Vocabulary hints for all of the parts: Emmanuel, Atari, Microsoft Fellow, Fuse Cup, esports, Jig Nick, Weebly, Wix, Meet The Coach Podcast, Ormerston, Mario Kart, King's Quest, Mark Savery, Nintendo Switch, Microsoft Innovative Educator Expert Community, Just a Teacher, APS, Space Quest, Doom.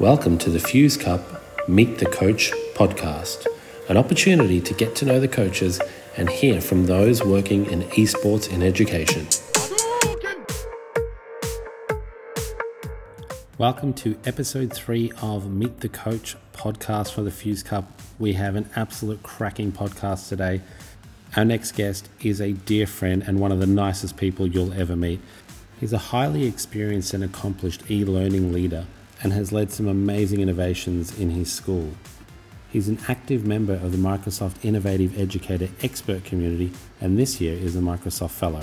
Welcome to the Fuse Cup Meet the Coach podcast, an opportunity to get to know the coaches and hear from those working in esports in education. Welcome to episode 3 of Meet the Coach podcast for the Fuse Cup. We have an absolute cracking podcast today. Our next guest is a dear friend and one of the nicest people you'll ever meet. He's a highly experienced and accomplished e-learning leader and has led some amazing innovations in his school. He's an active member of the Microsoft Innovative Educator Expert Community, and this year is the Microsoft Fellow.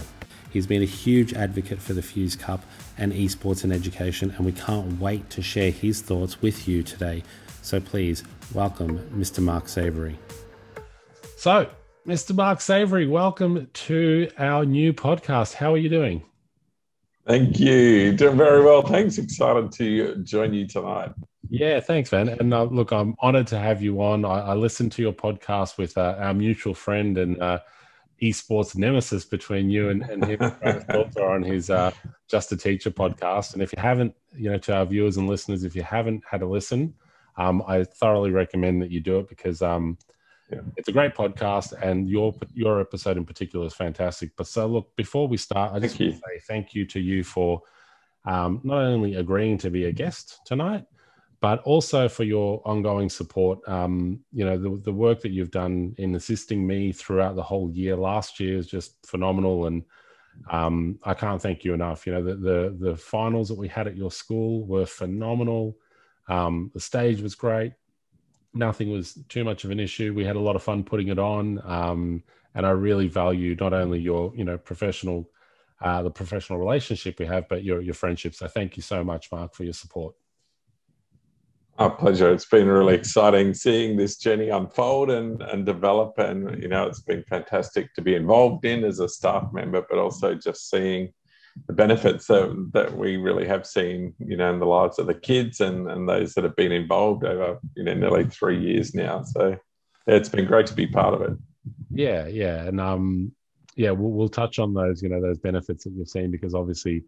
He's been a huge advocate for the Fuse Cup and esports in education, and we can't wait to share his thoughts with you today. So please welcome Mr. Mark Savery. So, Mr. Mark Savery, welcome to our new podcast. How are you doing? Thank you. Doing very well. Thanks. Excited to join you tonight. Yeah, thanks, man. And look, I'm honoured to have you on. I listened to your podcast with our mutual friend and esports nemesis between you and him, on his Just a Teacher podcast. And if you haven't, you know, to our viewers and listeners, if you haven't had a listen, I thoroughly recommend that you do it because it's a great podcast, and your episode in particular is fantastic. But so look, before we start, I just want to say thank you to you for not only agreeing to be a guest tonight, but also for your ongoing support. You know, the work that you've done in assisting me throughout the whole year. Last year is just phenomenal, and I can't thank you enough. You know, the finals that we had at your school were phenomenal. The stage was great. Nothing was too much of an issue. We had a lot of fun putting it on, and I really value not only your, you know, professional, the professional relationship we have, but your friendship. So thank you so much, Mark, for your support. Our pleasure. It's been really exciting seeing this journey unfold and develop, and you know, it's been fantastic to be involved in as a staff member, but also just seeing the benefits that we really have seen, you know, in the lives of the kids and those that have been involved over, you know, nearly 3 years now. So yeah, it's been great to be part of it. Yeah. And we'll touch on those, you know, those benefits that you've seen, because obviously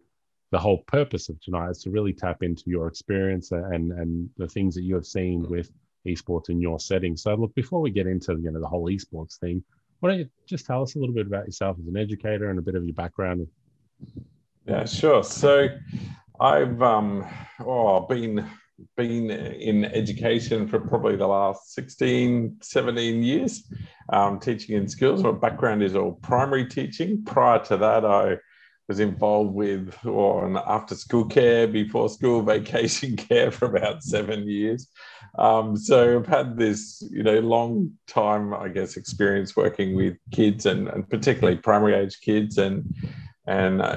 the whole purpose of tonight is to really tap into your experience and the things that you have seen with esports in your setting. So look, before we get into, you know, the whole esports thing, why don't you just tell us a little bit about yourself as an educator and a bit of your background? Yeah, sure. So I've been in education for probably the last 16, 17 years, teaching in schools. My background is all primary teaching. Prior to that, I was involved with an after-school care, before-school vacation care for about 7 years. So I've had this, you know, long time, I guess, experience working with kids and particularly primary age kids. And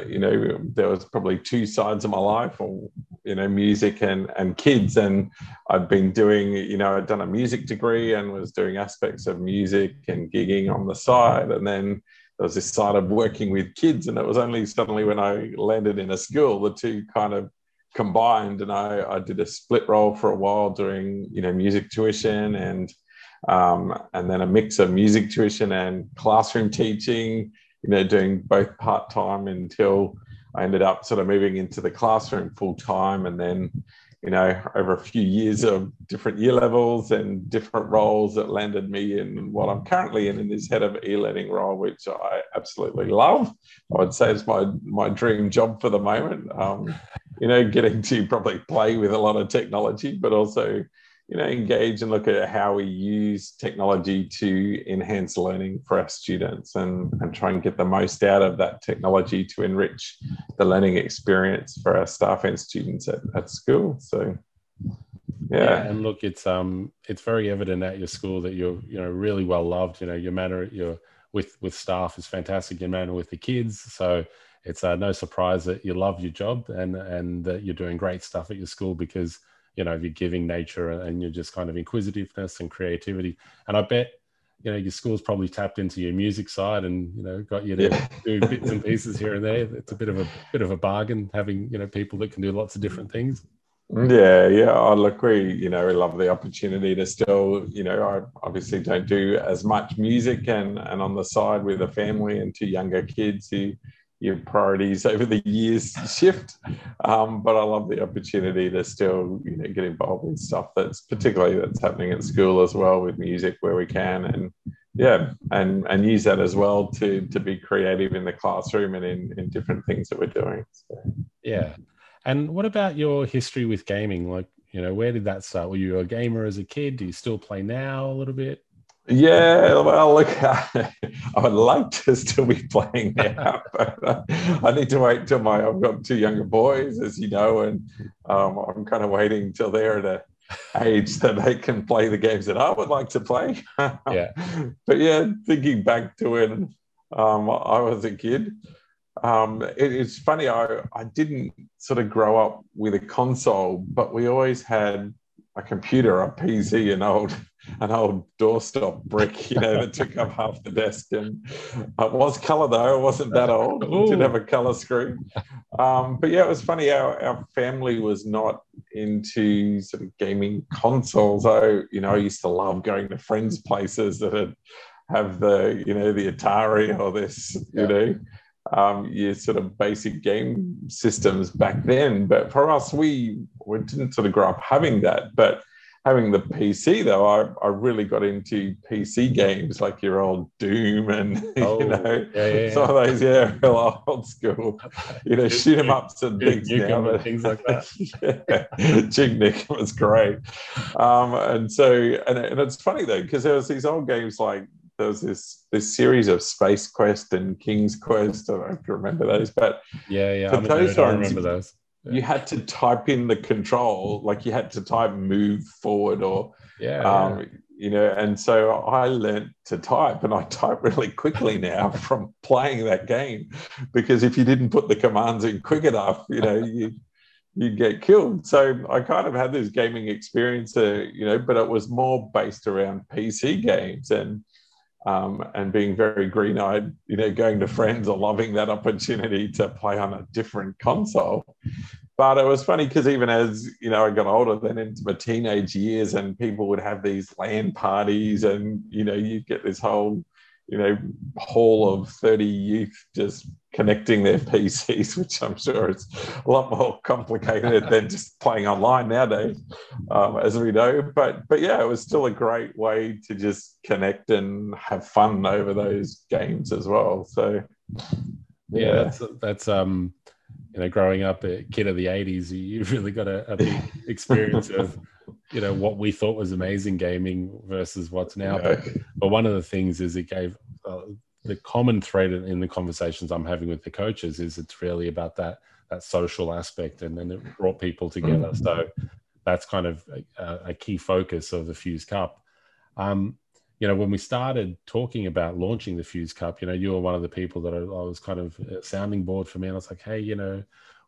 you know, there was probably two sides of my life, or, you know, music and kids. And I've been doing, you know, I'd done a music degree and was doing aspects of music and gigging on the side. And then there was this side of working with kids. And it was only suddenly when I landed in a school, the two kind of combined. And I did a split role for a while doing, you know, music tuition and then a mix of music tuition and classroom teaching, you know, doing both part-time until I ended up sort of moving into the classroom full-time. And then, you know, over a few years of different year levels and different roles that landed me in what I'm currently in this head of e-learning role, which I absolutely love. I would say it's my dream job for the moment, you know, getting to probably play with a lot of technology, but also, you know, engage and look at how we use technology to enhance learning for our students and try and get the most out of that technology to enrich the learning experience for our staff and students at school. So, yeah. And look, it's very evident at your school that you're, you know, really well loved. You know, your manner with staff is fantastic. Your manner with the kids. So it's no surprise that you love your job and that you're doing great stuff at your school because, you know, you're giving nature and you're just kind of inquisitiveness and creativity. And I bet, you know, your school's probably tapped into your music side and, you know, got you to do bits and pieces here and there. It's a bit of a bargain having, you know, people that can do lots of different things. Yeah. Oh, look, we love the opportunity to still, you know, I obviously don't do as much music and on the side with a family and two younger kids who your priorities over the years shift. But I love the opportunity to still, you know, get involved in stuff that's particularly that's happening at school as well with music where we can, and yeah, and use that as well to be creative in the classroom and in different things that we're doing. So. Yeah. And what about your history with gaming? Like, you know, where did that start? Were you a gamer as a kid? Do you still play now a little bit? Yeah, well, look, I would like to still be playing now, but I need to wait till I've got two younger boys, as you know, and I'm kind of waiting till they're at an age that they can play the games that I would like to play. Yeah. But yeah, thinking back to when I was a kid, it's funny, I didn't sort of grow up with a console, but we always had a computer, a PC, an old doorstop brick, you know, that took up half the desk. And it was colour, though. It wasn't that old. It did have a colour screen. But, yeah, it was funny. Our family was not into sort of gaming consoles. I used to love going to friends' places that have the, you know, the Atari or this, you know, your sort of basic game systems back then. But for us, we didn't sort of grow up having that. But having the PC, though, I really got into PC games like your old Doom and, some of those, real old school, you know, shoot 'em ups and things, and things like that. Yeah. Jig Nick was great. And it's funny, though, because there was these old games like, there was this series of Space Quest and King's Quest. I don't know if you remember those, but I remember those. Yeah. You had to type in the control, like you had to type move forward or, you know, and so I learned to type, and I type really quickly now from playing that game, because if you didn't put the commands in quick enough, you know, you'd get killed. So I kind of had this gaming experience, you know, but it was more based around PC games and being very green-eyed, you know, going to friends or loving that opportunity to play on a different console. But it was funny because even as, you know, I got older, then into my teenage years, and people would have these LAN parties, and, you know, you'd get this whole, you know, hall of 30 youth just connecting their PCs, which I'm sure is a lot more complicated than just playing online nowadays, as we know. But yeah, it was still a great way to just connect and have fun over those games as well. So yeah, that's you know, growing up a kid of the 80s, you really got a big experience of, you know, what we thought was amazing gaming versus what's now. Yeah. But one of the things is it gave the common thread in the conversations I'm having with the coaches is it's really about that social aspect, and then it brought people together. Mm-hmm. So that's kind of a key focus of the Fuse Cup. You know, when we started talking about launching the Fuse Cup, you know, you were one of the people that I was kind of a sounding board for me, and I was like, hey, you know,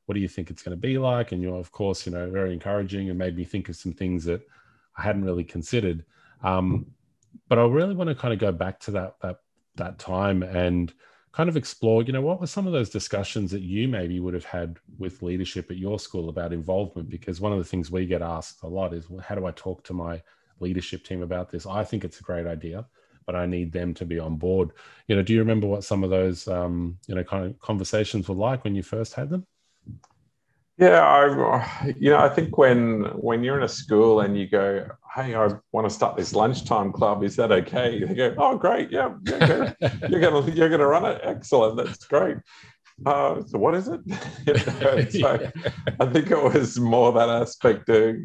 what do you think it's going to be like? And you're, of course, you know, very encouraging, and made me think of some things that I hadn't really considered. But I really want to kind of go back to that time and kind of explore, you know, what were some of those discussions that you maybe would have had with leadership at your school about involvement? Because one of the things we get asked a lot is, well, how do I talk to my leadership team about this? I think it's a great idea, but I need them to be on board. You know, do you remember what some of those, you know, kind of conversations were like when you first had them? Yeah, I think when you're in a school and you go, hey, I want to start this lunchtime club, is that okay? They go, oh, great, yeah, you're gonna run it, excellent, that's great. So what is it? I think it was more that aspect of,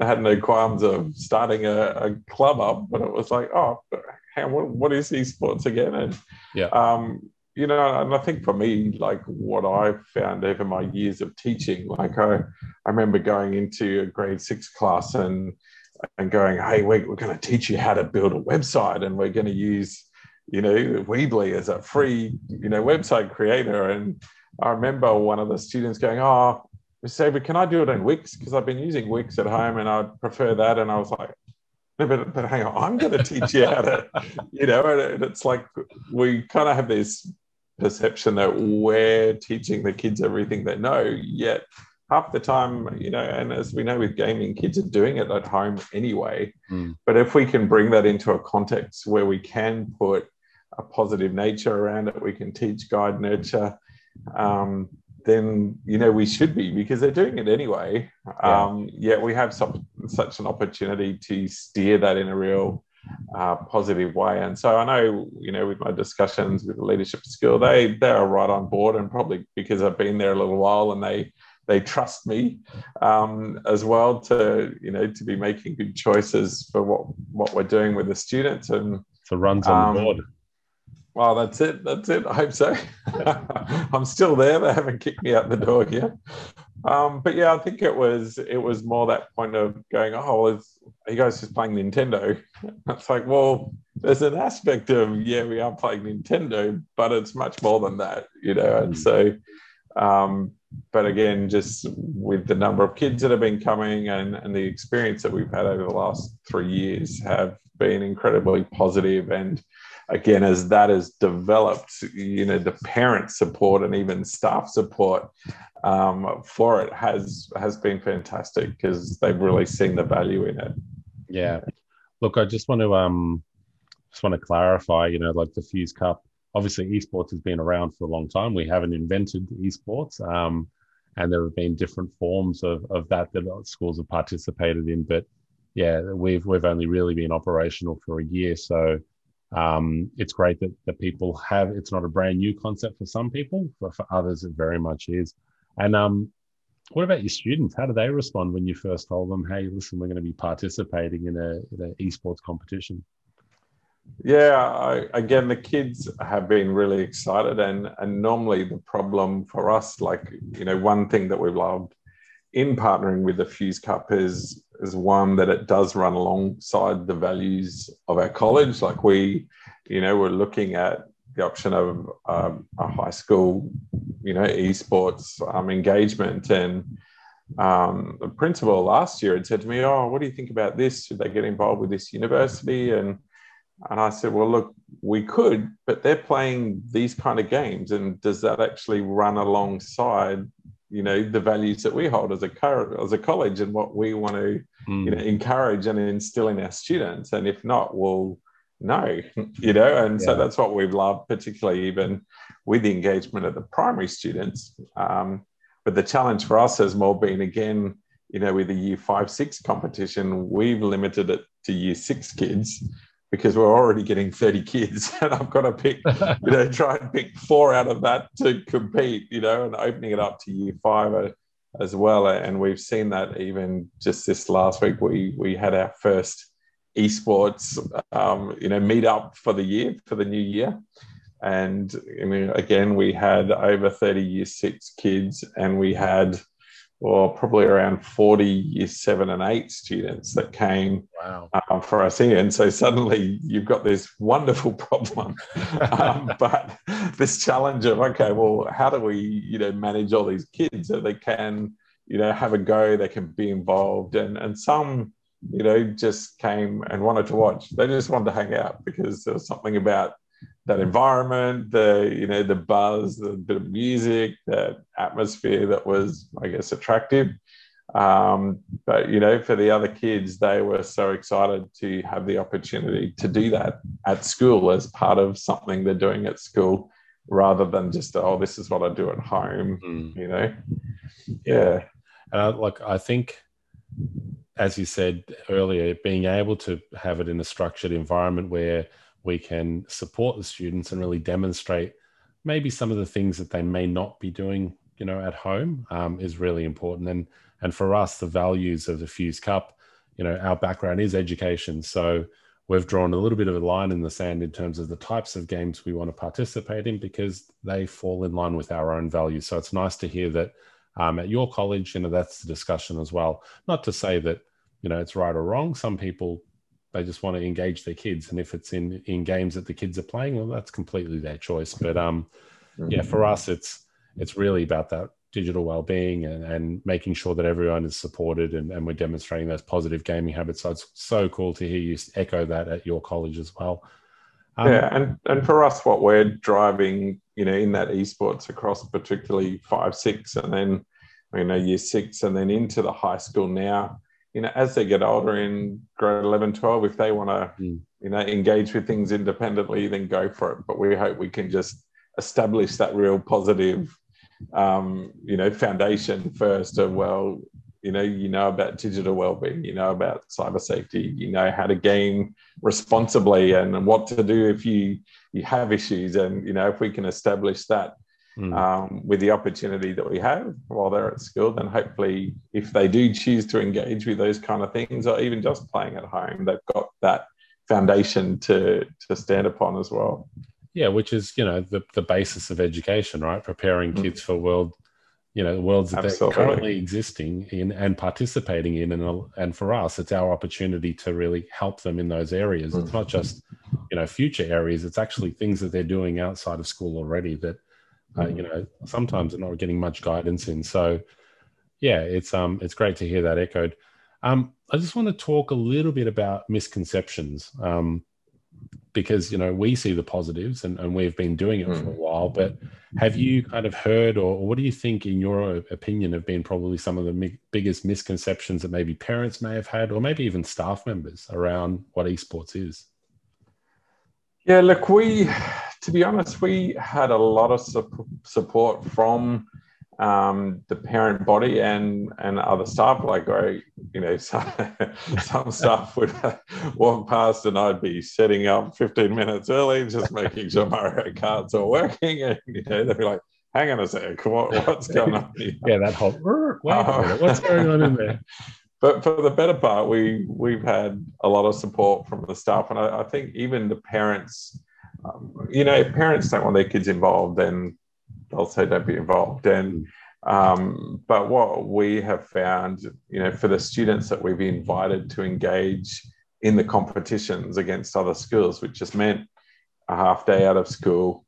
I had no qualms of starting a club up, but it was like, oh, what is esports again? And you know, and I think for me, like what I found over my years of teaching, like I remember going into a grade 6 class and going, hey, we're going to teach you how to build a website, and we're going to use, you know, Weebly as a free, you know, website creator. And I remember one of the students going, oh, Ms. Savery, can I do it in Wix? Because I've been using Wix at home and I prefer that. And I was like, but hang on, I'm going to teach you how to, you know, and it's like we kind of have this perception that we're teaching the kids everything they know, yet half the time, you know, and as we know with gaming, kids are doing it at home anyway. Mm. But if we can bring that into a context where we can put a positive nature around it, we can teach, guide, nurture, then, you know, we should be, because they're doing it anyway. Yeah. Yet we have such an opportunity to steer that in a real positive way. And so I know, you know, with my discussions with the leadership school, they are right on board, and probably because I've been there a little while and they trust me as well to, you know, to be making good choices for what we're doing with the students. And so runs on the board. Well, that's it. That's it. I hope so. I'm still there. They haven't kicked me out the door yet. But yeah, I think it was more that point of going, oh, well, are you guys just playing Nintendo? It's like, well, there's an aspect of, yeah, we are playing Nintendo, but it's much more than that, you know. And so, but again, just with the number of kids that have been coming and the experience that we've had over the last 3 years have been incredibly positive. And again, as that is developed, you know, the parent support and even staff support for it has been fantastic, because they've really seen the value in it. Yeah. Look, I just want to clarify, you know, like the Fuse Cup, obviously esports has been around for a long time. We haven't invented esports, and there have been different forms of that schools have participated in. But yeah, we've only really been operational for a year, so. It's great that the people have, it's not a brand new concept for some people, but for others it very much is. And what about your students? How do they respond when you first told them, hey, listen, we're going to be participating in an esports competition? Yeah, again, the kids have been really excited. And normally the problem for us, like, you know, one thing that we've loved in partnering with the Fuse Cup is one that it does run alongside the values of our college. Like we, you know, we're looking at the option of a high school, you know, esports engagement. And the principal last year had said to me, oh, what do you think about this? Should they get involved with this university? And I said, well, look, we could, but they're playing these kind of games. And does that actually run alongside, you know, the values that we hold as a college and what we want to, you know, encourage and instill in our students? And if not, well, no, you know. And so that's what we've loved, particularly even with the engagement of the primary students. But the challenge for us has more been, again, you know, with the year 5, 6 competition, we've limited it to year 6 kids, because we're already getting 30 kids, and I've got to pick, you know, try and pick 4 out of that to compete, you know, and opening it up to year 5 as well. And we've seen that even just this last week, we had our first esports, you know, meet up for the year, for the new year. And I mean, again, we had over 30 year 6 kids, and we had, or probably around 40 year 7 and 8 students that came. Wow. For us here. And so suddenly you've got this wonderful problem, but this challenge of, okay, well, how do we, you know, manage all these kids so they can, you know, have a go, they can be involved. And some, you know, just came and wanted to watch. They just wanted to hang out because there was something about that environment, the, you know, the buzz, the bit of music, the atmosphere that was, I guess, attractive. But, you know, for the other kids, they were so excited to have the opportunity to do that at school as part of something they're doing at school, rather than just, oh, this is what I do at home, you know? Yeah. And I think, as you said earlier, being able to have it in a structured environment where we can support the students and really demonstrate maybe some of the things that they may not be doing, you know, at home, is really important. And for us, the values of the Fuse Cup, you know, our background is education. So we've drawn a little bit of a line in the sand in terms of the types of games we want to participate in, because they fall in line with our own values. So it's nice to hear that at your college, you know, that's the discussion as well. Not to say that, you know, it's right or wrong. Some people, they just want to engage their kids. And if it's in games that the kids are playing, well, that's completely their choice. But yeah, for us, it's really about that digital well-being and making sure that everyone is supported and we're demonstrating those positive gaming habits. So it's so cool to hear you echo that at your college as well. Yeah, and for us, what we're driving, you know, in that esports across particularly 5, 6, and then, you know, year 6, and then into the high school now, you know, as they get older in grade 11, 12, if they want to, you know, engage with things independently, then go for it. But we hope we can just establish that real positive you know, foundation first of, well, you know about digital wellbeing, you know about cyber safety, you know how to game responsibly and what to do if you have issues. And, you know, if we can establish that with the opportunity that we have while they're at school, then hopefully if they do choose to engage with those kind of things, or even just playing at home, they've got that foundation to stand upon as well. Yeah, which is, you know, the basis of education, right? Preparing kids for worlds that Absolutely. They're currently existing in and participating in. And for us, it's our opportunity to really help them in those areas. It's not just, you know, future areas. It's actually things that they're doing outside of school already that, you know, sometimes they're not getting much guidance in. So, yeah, it's great to hear that echoed. I just want to talk a little bit about misconceptions because, you know, we see the positives and we've been doing it for a while, but have you kind of heard, or what do you think in your opinion have been probably some of the biggest misconceptions that maybe parents may have had, or maybe even staff members around what esports is? Yeah, look, to be honest, we had a lot of support from the parent body and other staff. Like, you know, some staff would walk past and I'd be setting up 15 minutes early, just making sure Mario Karts are working. And, you know, they'd be like, hang on a sec, what's going on here? Yeah, that whole, what's going on in there? But for the better part, we've had a lot of support from the staff. And I think even the parents, you know, if parents don't want their kids involved, then they'll say don't be involved. And but what we have found, you know, for the students that we've invited to engage in the competitions against other schools, which just meant a half day out of school,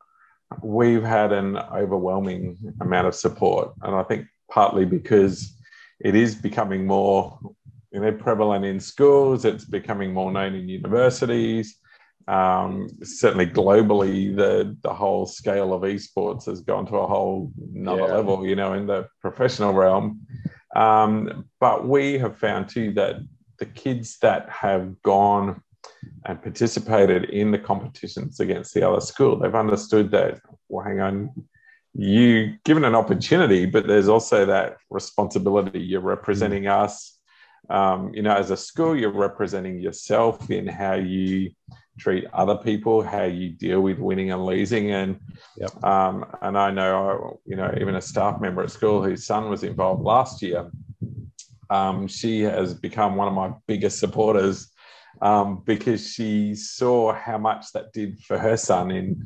we've had an overwhelming amount of support. And I think partly because it is becoming more, you know, prevalent in schools. It's becoming more known in universities. Certainly globally, the whole scale of esports has gone to a whole nother level, you know, in the professional realm. But we have found too that the kids that have gone and participated in the competitions against the other school, they've understood that, well, hang on, you given an opportunity, but there's also that responsibility. You're representing us, you know, as a school. You're representing yourself in how you treat other people, how you deal with winning and losing. And and I know, you know, even a staff member at school whose son was involved last year, she has become one of my biggest supporters because she saw how much that did for her son in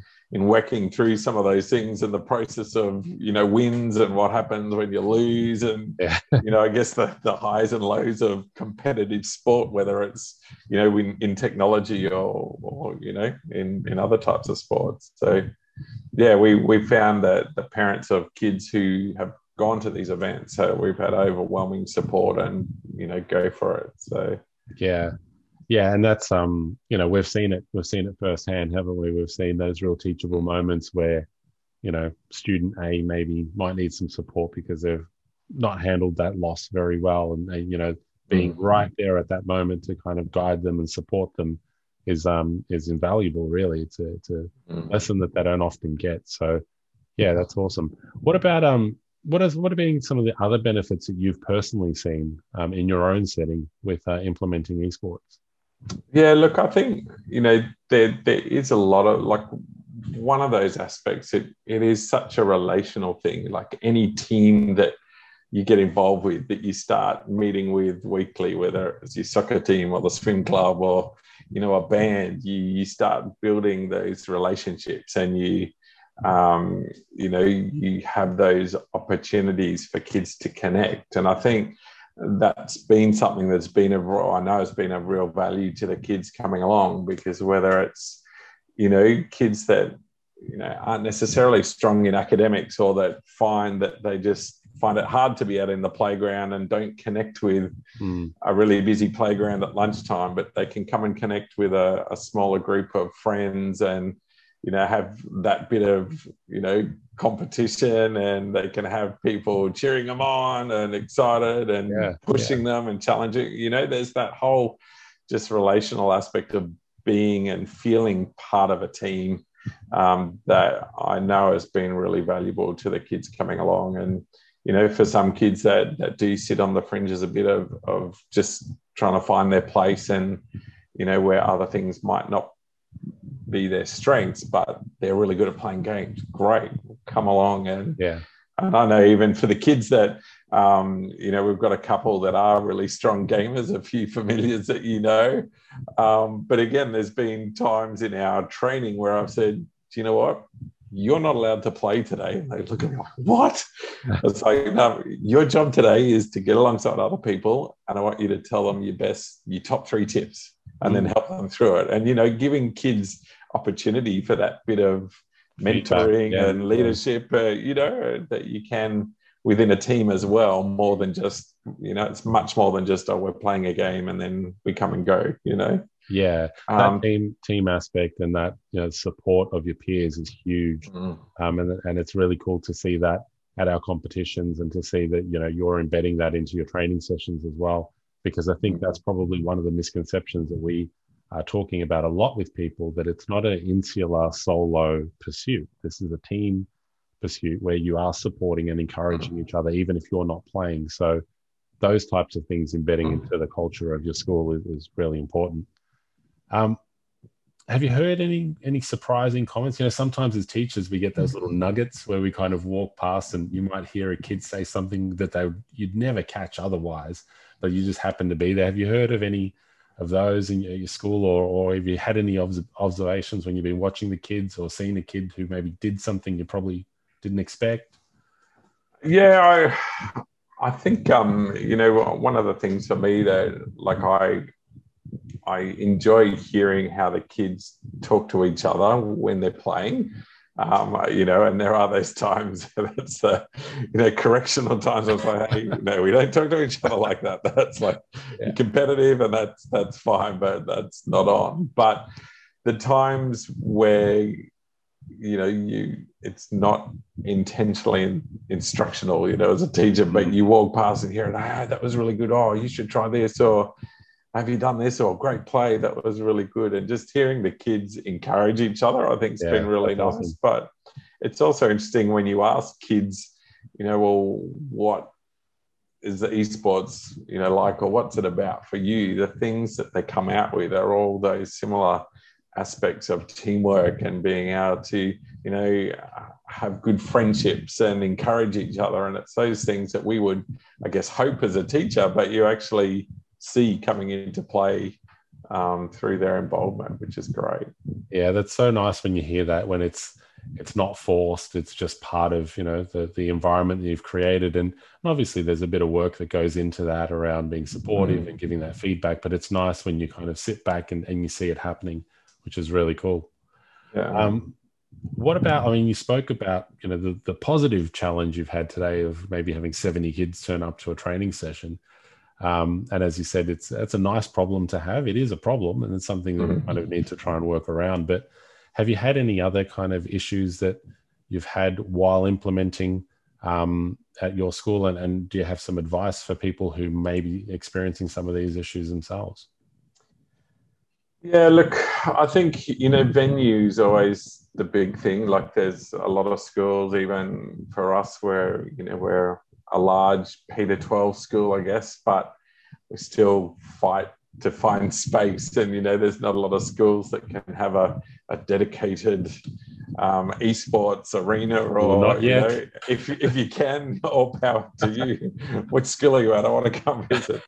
working through some of those things and the process of, you know, wins and what happens when you lose. And, you know, I guess the highs and lows of competitive sport, whether it's, you know, in technology or you know, in other types of sports. So, yeah, we found that the parents of kids who have gone to these events, so we've had overwhelming support and, you know, go for it. So, yeah. Yeah, and that's you know, we've seen it firsthand, haven't we? We've seen those real teachable moments where, you know, student A might need some support because they've not handled that loss very well, and you know, being right there at that moment to kind of guide them and support them is invaluable, really. It's a lesson that they don't often get. So, yeah, that's awesome. What about what have been some of the other benefits that you've personally seen in your own setting with implementing esports? Yeah, look, I think, you know, there is a lot of, like, one of those aspects, it is such a relational thing. Like any team that you get involved with, that you start meeting with weekly, whether it's your soccer team or the swim club or, you know, a band, you start building those relationships and you know, you have those opportunities for kids to connect. And I think that's been something that's been I know it's been a real value to the kids coming along, because whether it's, you know, kids that, you know, aren't necessarily strong in academics, or that find that they just find it hard to be out in the playground and don't connect with a really busy playground at lunchtime, but they can come and connect with a smaller group of friends and, you know, have that bit of, you know, competition, and they can have people cheering them on and excited and pushing them and challenging. You know, there's that whole just relational aspect of being and feeling part of a team that I know has been really valuable to the kids coming along. And, you know, for some kids that do sit on the fringes a bit of just trying to find their place and, you know, where other things might not be their strengths, but they're really good at playing games. Great. Come along. And yeah. And I know even for the kids that, you know, we've got a couple that are really strong gamers, a few familiars that you know. But again, there's been times in our training where I've said, do you know what? You're not allowed to play today. And they look at me like, what? It's like, no, your job today is to get alongside other people, and I want you to tell them your top three tips, and then help them through it. And, you know, giving kids opportunity for that bit of mentoring and leadership, you know, that you can within a team as well, more than just, you know, it's much more than just, oh, we're playing a game and then we come and go, you know. Yeah, that team aspect and that, you know, support of your peers is huge. And it's really cool to see that at our competitions and to see that, you know, you're embedding that into your training sessions as well, because I think that's probably one of the misconceptions that we are talking about a lot with people, that it's not an insular solo pursuit. This is a team pursuit where you are supporting and encouraging each other, even if you're not playing. So those types of things embedding into the culture of your school is really important. Have you heard any surprising comments? You know, sometimes as teachers, we get those little nuggets where we kind of walk past and you might hear a kid say something that you'd never catch otherwise, but you just happen to be there. Have you heard of any of those in your school, or have you had any observations when you've been watching the kids or seen a kid who maybe did something you probably didn't expect? Yeah, I think, you know, one of the things for me that, like, I enjoy hearing how the kids talk to each other when they're playing, you know, and there are those times that's the, you know, correctional times. I was like, hey, no, we don't talk to each other like that. That's like competitive, and that's fine, but that's not on. But the times where, you know, it's not intentionally instructional, you know, as a teacher, but you walk past and hear it, oh, that was really good. Oh, you should try this, or have you done this, or great play, that was really good. And just hearing the kids encourage each other, I think it's been really nice. Awesome. But it's also interesting when you ask kids, you know, well, what is the esports, you know, like, or what's it about for you? The things that they come out with are all those similar aspects of teamwork and being able to, you know, have good friendships and encourage each other. And it's those things that we would, I guess, hope as a teacher, but you actually see coming into play through their involvement, which is great. Yeah, that's so nice when you hear that, when it's not forced, it's just part of, you know, the environment that you've created. And obviously there's a bit of work that goes into that around being supportive and giving that feedback, but it's nice when you kind of sit back and you see it happening, which is really cool. Yeah. What about, I mean, you spoke about, you know, the positive challenge you've had today of maybe having 70 kids turn up to a training session. And as you said, it's a nice problem to have. It is a problem, and it's something that we kind of need to try and work around. But have you had any other kind of issues that you've had while implementing at your school? And do you have some advice for people who may be experiencing some of these issues themselves? Yeah, look, I think, you know, venue's always the big thing. Like, there's a lot of schools, even for us, where, you know, we're a large K-12 school, I guess, but we still fight to find space. And, you know, there's not a lot of schools that can have a dedicated esports arena, or, not yet. You know, if you can, all power to you. Which school are you at? I want to come visit.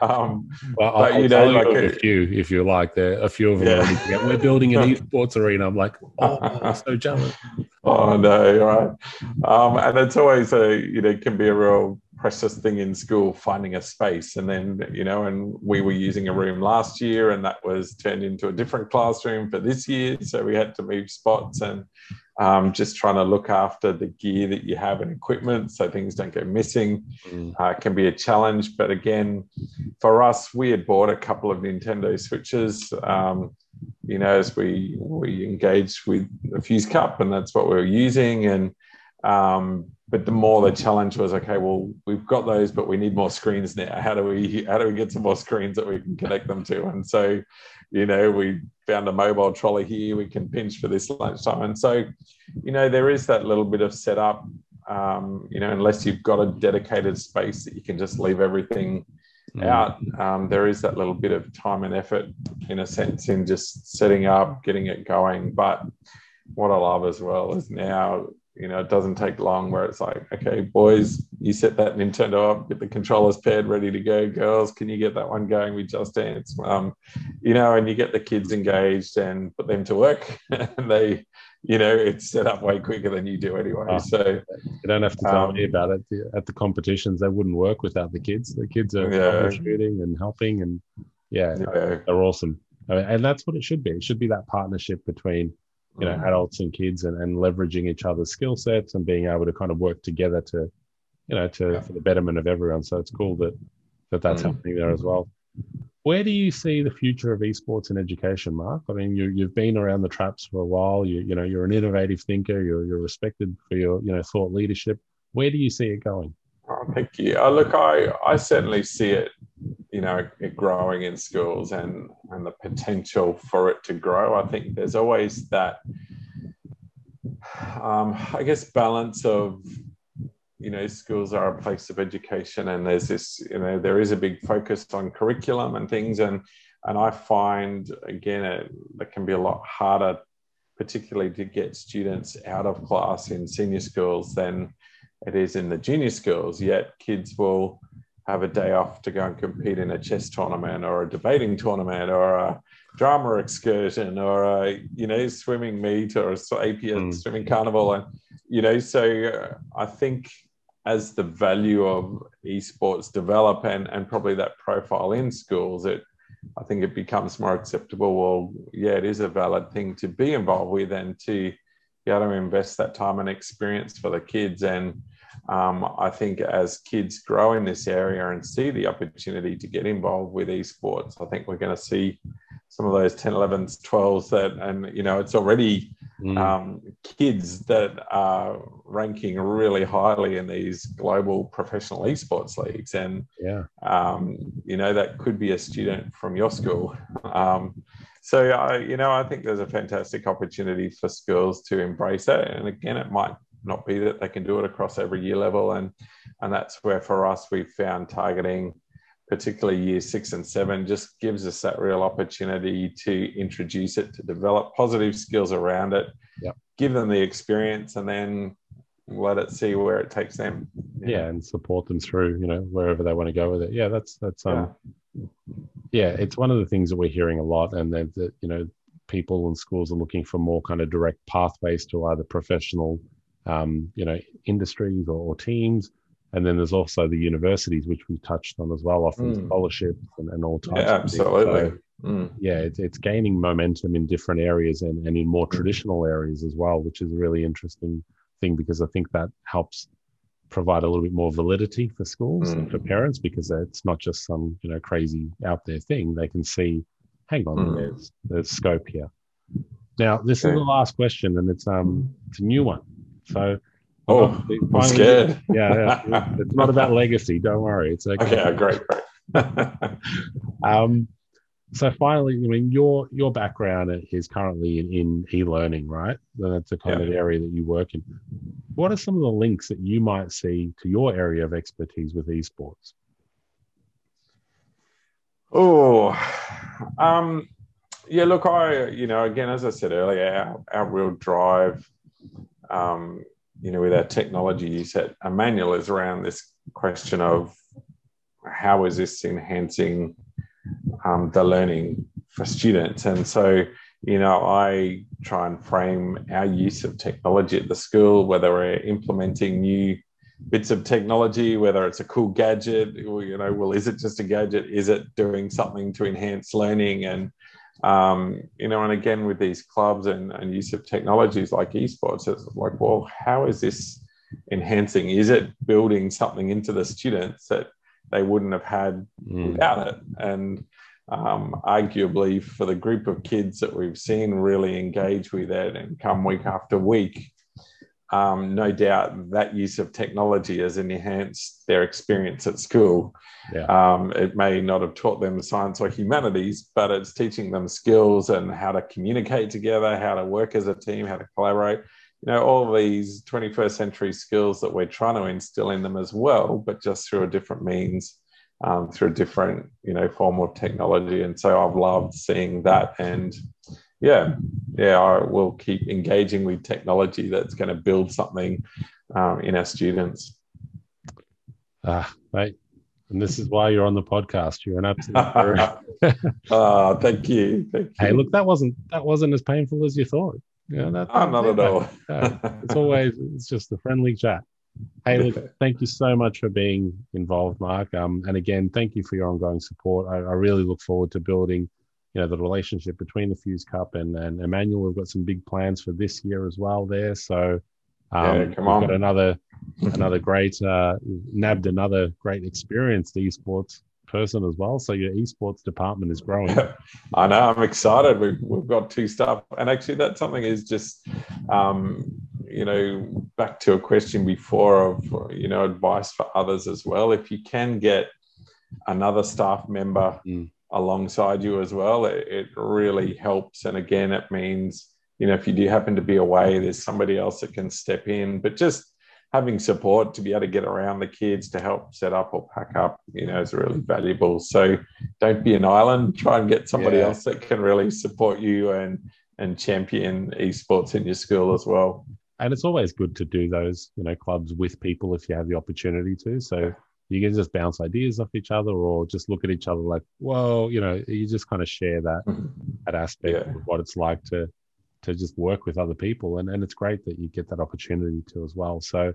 Well, but, I'll, you know, like a few, if you like, there are a few of them. Yeah. We're building an esports arena. I'm like, oh, I'm so jealous. Oh no, right. And it's always you know, can be a real precious thing in school, finding a space. And then, you know, and we were using a room last year, and that was turned into a different classroom for this year. So we had to move spots, and just trying to look after the gear that you have and equipment so things don't go missing can be a challenge. But again, for us, we had bought a couple of Nintendo Switches, you know, as we engaged with the Fuse Cup, and that's what we were using. And But the more the challenge was, okay, well, we've got those, but we need more screens now. How do we get some more screens that we can connect them to? And so, you know, we found a mobile trolley here. We can pinch for this lunchtime. And so, you know, there is that little bit of setup, you know, unless you've got a dedicated space that you can just leave everything out. There is that little bit of time and effort, in a sense, in just setting up, getting it going. But what I love as well is now, you know, it doesn't take long where it's like, okay, boys, you set that Nintendo up, get the controllers paired, ready to go. Girls, can you get that one going with Just Dance? You know, and you get the kids engaged and put them to work. And they, you know, it's set up way quicker than you do anyway. So you don't have to tell me about it. At the competitions, they wouldn't work without the kids. The kids are shooting and helping, and they're awesome. I mean, and that's what it should be. It should be that partnership between, you know, adults and kids, and leveraging each other's skill sets and being able to kind of work together to, you know, to for the betterment of everyone. So it's cool that's happening there as well. Where do you see the future of esports in education, Mark? I mean, you've been around the traps for a while. You know, you're an innovative thinker. You're respected for your, you know, thought leadership. Where do you see it going? Oh, thank you. Look, I certainly see it, you know, it growing in schools and the potential for it to grow. I think there's always that, I guess, balance of, you know, schools are a place of education, and there's this, you know, there is a big focus on curriculum and things. And I find, again, that can be a lot harder, particularly to get students out of class in senior schools than it is in the junior schools, yet kids will have a day off to go and compete in a chess tournament or a debating tournament or a drama excursion or a, you know, swimming meet or APS swimming carnival. And, you know, so I think as the value of esports develop and probably that profile in schools, I think it becomes more acceptable. Well, yeah, it is a valid thing to be involved with and to be able to invest that time and experience for the kids. And I think as kids grow in this area and see the opportunity to get involved with esports, I think we're going to see some of those 10, 11s, 12s that, and, you know, it's already kids that are ranking really highly in these global professional esports leagues. And, you know, that could be a student from your school. So, you know, I think there's a fantastic opportunity for schools to embrace it. And again, it might not be that they can do it across every year level. And that's where for us, we've found targeting particularly years 6 and 7 just gives us that real opportunity to introduce it, to develop positive skills around it, give them the experience, and then let it see where it takes them. Yeah. And support them through, you know, wherever they want to go with it. Yeah. That's, it's one of the things that we're hearing a lot, and that, you know, people in schools are looking for more kind of direct pathways to either professional, you know, industries or teams. And then there's also the universities, which we've touched on as well, often scholarships and all types of things. Absolutely. So, it's gaining momentum in different areas and in more traditional areas as well, which is a really interesting thing, because I think that helps provide a little bit more validity for schools and for parents, because it's not just some, you know, crazy out there thing. They can see, hang on, there's scope here. Now, this is the last question, and it's a new one. So, I'm scared. Yeah, it's not about legacy. Don't worry. It's okay. Okay, great. So finally, I mean, your background is currently in e-learning, right? So that's the kind of area that you work in. What are some of the links that you might see to your area of expertise with esports? Look, you know, again, as I said earlier, our real drive, you know, with our technology use at Emmanuel is around this question of how is this enhancing the learning for students. And so, you know, I try and frame our use of technology at the school, whether we're implementing new bits of technology, whether it's a cool gadget, or, you know, well, is it just a gadget? Is it doing something to enhance learning? And, you know, and again, with these clubs and use of technologies like esports, it's like, well, how is this enhancing? Is it building something into the students that they wouldn't have had without it? And arguably for the group of kids that we've seen really engage with it and come week after week, no doubt that use of technology has enhanced their experience at school. Yeah. It may not have taught them science or humanities, but it's teaching them skills and how to communicate together, how to work as a team, how to collaborate. You know, all these 21st century skills that we're trying to instill in them as well, but just through a different means, through a different, you know, form of technology. And so I've loved seeing that. And yeah, I will keep engaging with technology that's going to build something in our students. Mate, and this is why you're on the podcast. You're an absolute. Thank you. Thank you. Hey, look, that wasn't as painful as you thought. Yeah, you know, not at all. It's just a friendly chat. Hey, look, thank you so much for being involved, Mark. And again, thank you for your ongoing support. I really look forward to building, you know, the relationship between the Fuse Cup and Emmanuel. We've got some big plans for this year as well there. So come on. We've got another great experienced esports person as well. So your esports department is growing. I know, I'm excited. We've got two staff. And actually that's something is just, you know, back to a question before of, you know, advice for others as well. If you can get another staff member alongside you as well, it really helps. And again, it means, you know, if you do happen to be away, there's somebody else that can step in. But just having support to be able to get around the kids to help set up or pack up, you know, is really valuable. So don't be an island. Try and get somebody else that can really support you and champion esports in your school as well. And it's always good to do those, you know, clubs with people if you have the opportunity to. So you can just bounce ideas off each other or just look at each other like, whoa, you know, you just kind of share that aspect of what it's like to just work with other people. And it's great that you get that opportunity to as well. So,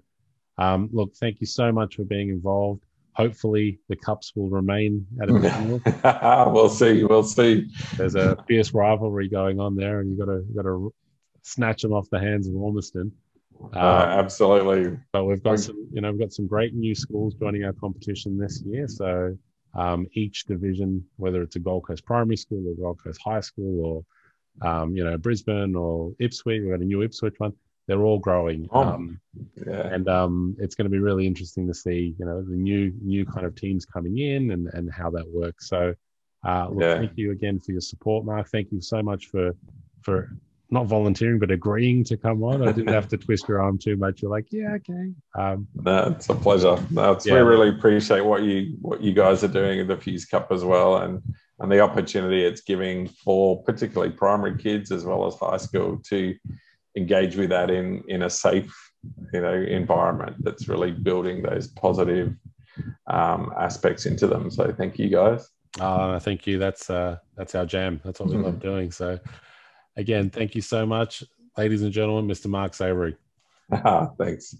look, thank you so much for being involved. Hopefully the cups will remain at a We'll see. There's a fierce rivalry going on there and you've got to snatch them off the hands of Ormerston. Absolutely. But we've got some great new schools joining our competition this year. So each division, whether it's a Gold Coast primary school or Gold Coast high school or you know, Brisbane or Ipswich, we've got a new Ipswich one. They're all growing. And it's going to be really interesting to see, you know, the new kind of teams coming in and how that works. So thank you again for your support, Mark. Thank you so much for not volunteering, but agreeing to come on. I didn't have to twist your arm too much. You're like, yeah, okay. No, it's a pleasure. We really appreciate what you guys are doing at the Fuse Cup as well, and the opportunity it's giving for particularly primary kids as well as high school to engage with that in a safe, you know, environment that's really building those positive aspects into them. So thank you guys. Thank you. That's our jam. That's what we love doing. So. Again, thank you so much, ladies and gentlemen, Mr. Mark Savery. Thanks.